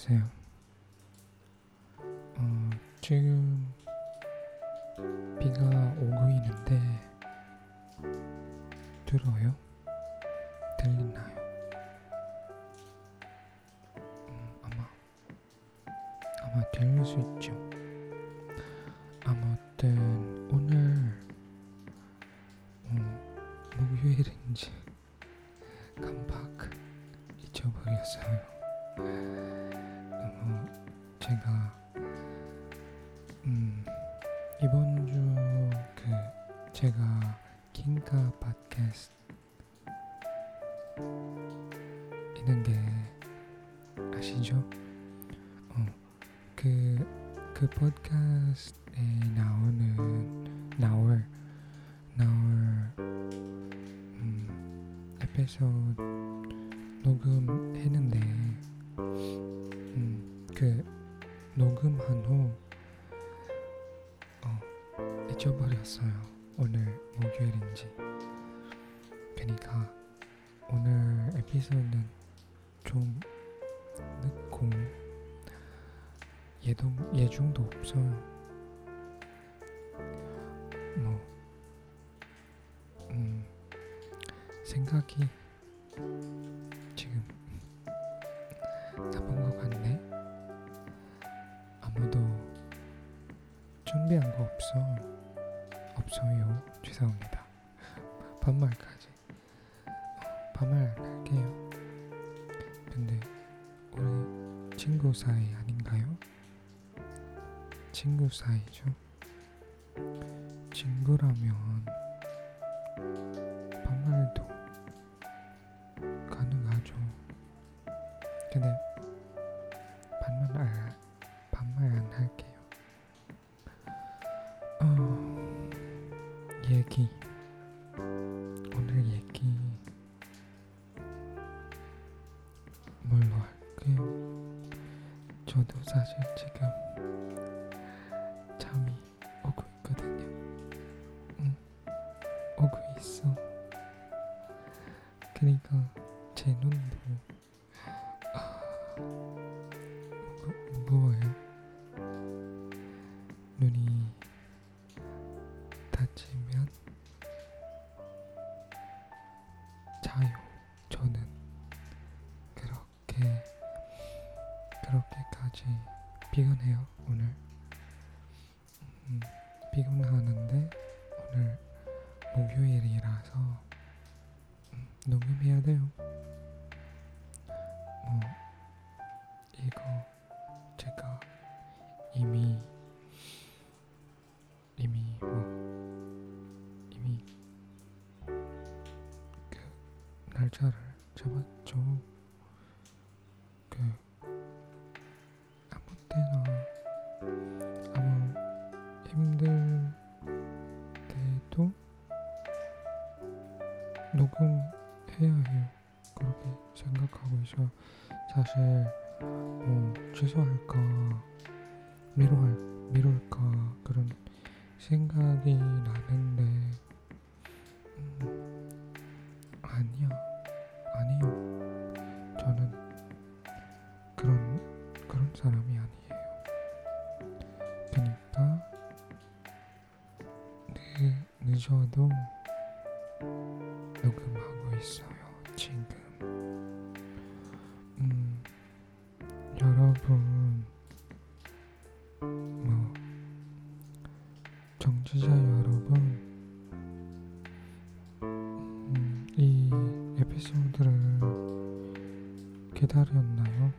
하세요. 지금 비가 오고 있는데 들어요? 들리나요? 아마 들릴 수 있죠. 아무튼 오늘 목요일인지 깜빡 잊어버렸어요. 제가 이번 주 제가 킹카 팟캐스트 이런 게 아시죠? 그 팟캐스트에 나올 에피소드 녹음했는데 그 녹음한 후 잊어버렸어요. 오늘 목요일인지. 그러니까 오늘 에피소드는 좀 늦고 예정도 없어요. 생각이 지금 나쁜 것 같네. 아무도 준비한 거 없어요. 죄송합니다. 반말까지 반말 안 할게요. 근데 우리 친구 사이 아닌가요? 친구 사이죠. 친구라면 반말도 가능하죠. 근데 반말 안 할게요. 오늘 얘기 뭘로 할게요? 저도 사실 지금 잠이 오고 있거든요. 오고 있어. 그러니까 제 눈도 무거워요. 눈이 다치면 자요. 저는 그렇게까지 피곤해요. 오늘 피곤하는데 오늘 목요일이라서 녹음해야 돼요. 이거 제가 이미 그 날짜를 잡았죠. 그 아무 때나 아마 힘들 때도 녹음해야 해요. 그렇게 생각하고 있어요. 사실 취소할까 미룰까 그런 생각이 나는데 아니요. 저는 그런 사람이 아니에요. 그러니까 늦어도 녹음하고 있어요 지금. 여러분, 정치자 여러분, 이 에피소드를 기다렸나요?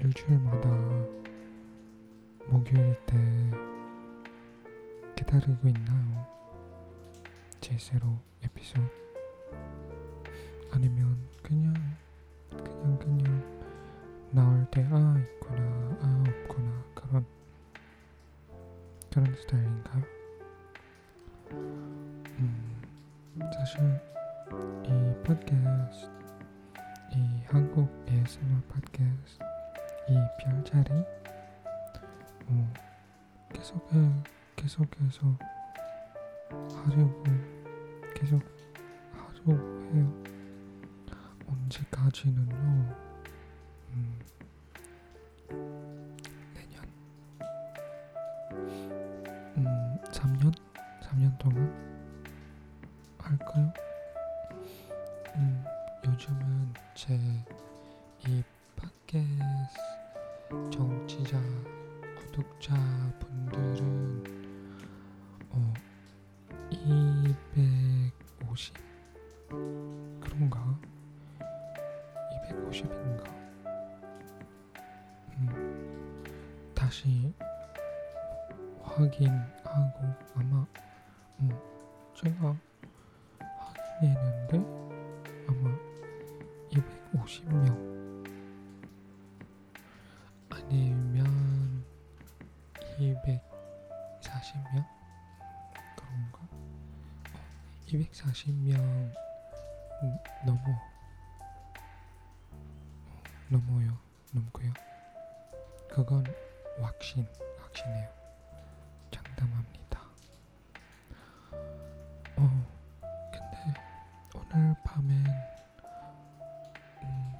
일주일마다 목요일 때 기다리고 있나요? 제 새로 에피소드? 아니면 그냥 나올 때 있구나 없구나 그런 스타일인가요? 사실 이 팟캐스트, 이 한국 ASMR 팟캐스트, 이 별자리 계속해서 하려고 해요. 언제까지는요? 내년 3년 동안 할까요? 요즘은 제 이 팟캐스트 정치자 구독자 분들은 250 그런가? 250인가? 다시 확인하고 아마 제가 확인했는데 아마 250명 아니면 240명? 그런가? 240명 넘고요. 그건 확신해요. 장담합니다. 근데 오늘 밤엔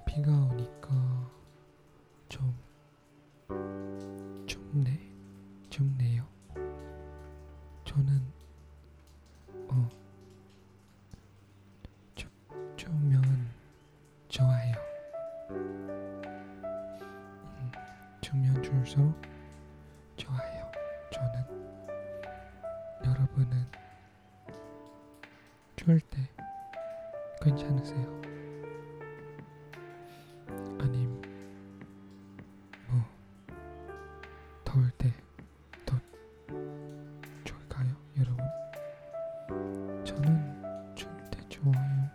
비가 오니까 좀 춥네요. 저는 추우면 좋아요. 주면 줄수록 좋아요. 저는 여러분은 추울 때 괜찮으세요? 아님 더울 때 더 좋을까요, 여러분? 저는 추울 때 좋아요.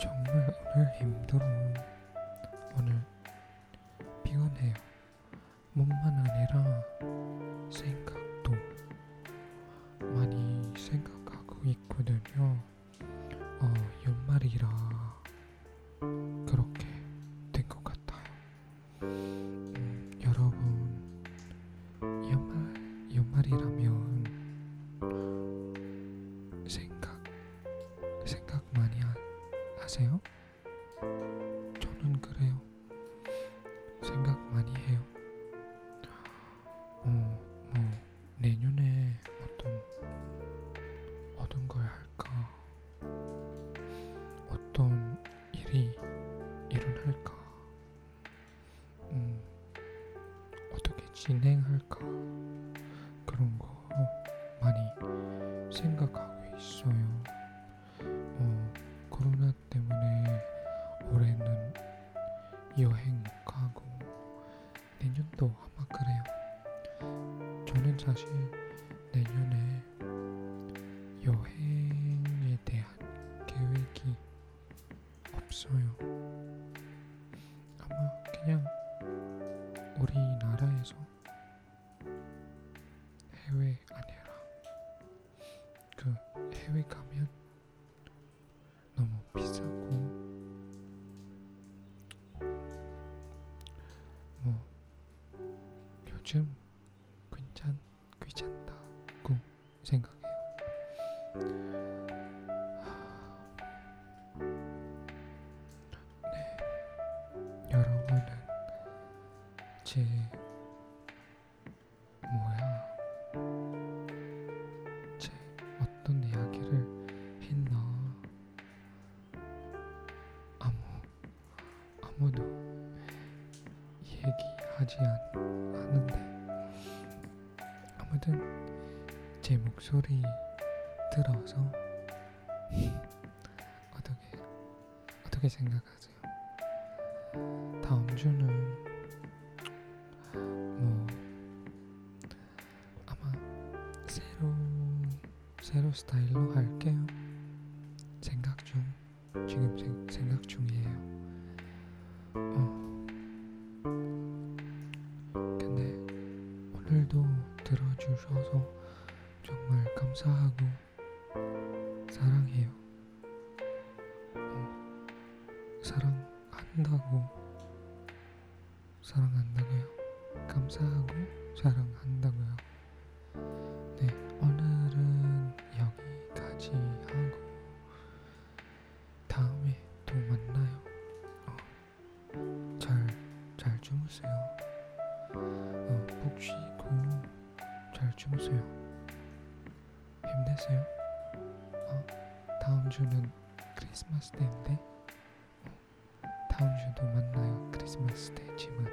정말 오늘 힘들어. 오늘 피곤해요. 몸만 아니라 생각도 많이 생각하고 있거든요. 연말이라 그렇게 된 것 같아요. 여러분, 연말이라면 생각 많이 하세요? 저는 그래요. 생각 많이 해요. 내년에 어떤 걸 할까? 어떤 일이 일어날까? 어떻게 진행할까? 그런 거 많이 생각하고 있어요. 코로나 때문에 올해는 여행 못 가고 내년도 아마 그래요. 저는 사실 내년에 여행에 대한 계획이 없어요. 아마 그냥 우리나라에서 해외 아니라 그 해외 가면 너무 비싸고 요즘 귀찮다고 생각해요. 네, 여러분은 제 어떤 이야기를 했나? 아무도 얘기하지 않는데. 아무튼 제 목소리 들어서 어떻게 생각하세요? 다음 주는 아마 새로 스타일로 할게요. 생각 중이에요. 근데 오늘도 들어주셔서 정말 감사하고 사랑해요. 사랑한다고요. 감사하고 사랑한다고요. 네, 오늘은 여기까지 하고 다음에 또 만나요. 주무세요. 푹 쉬고 잘 주무세요. 힘내세요. 다음 주는 크리스마스 데이인데 다음 주도 만나요. 크리스마스 데이지만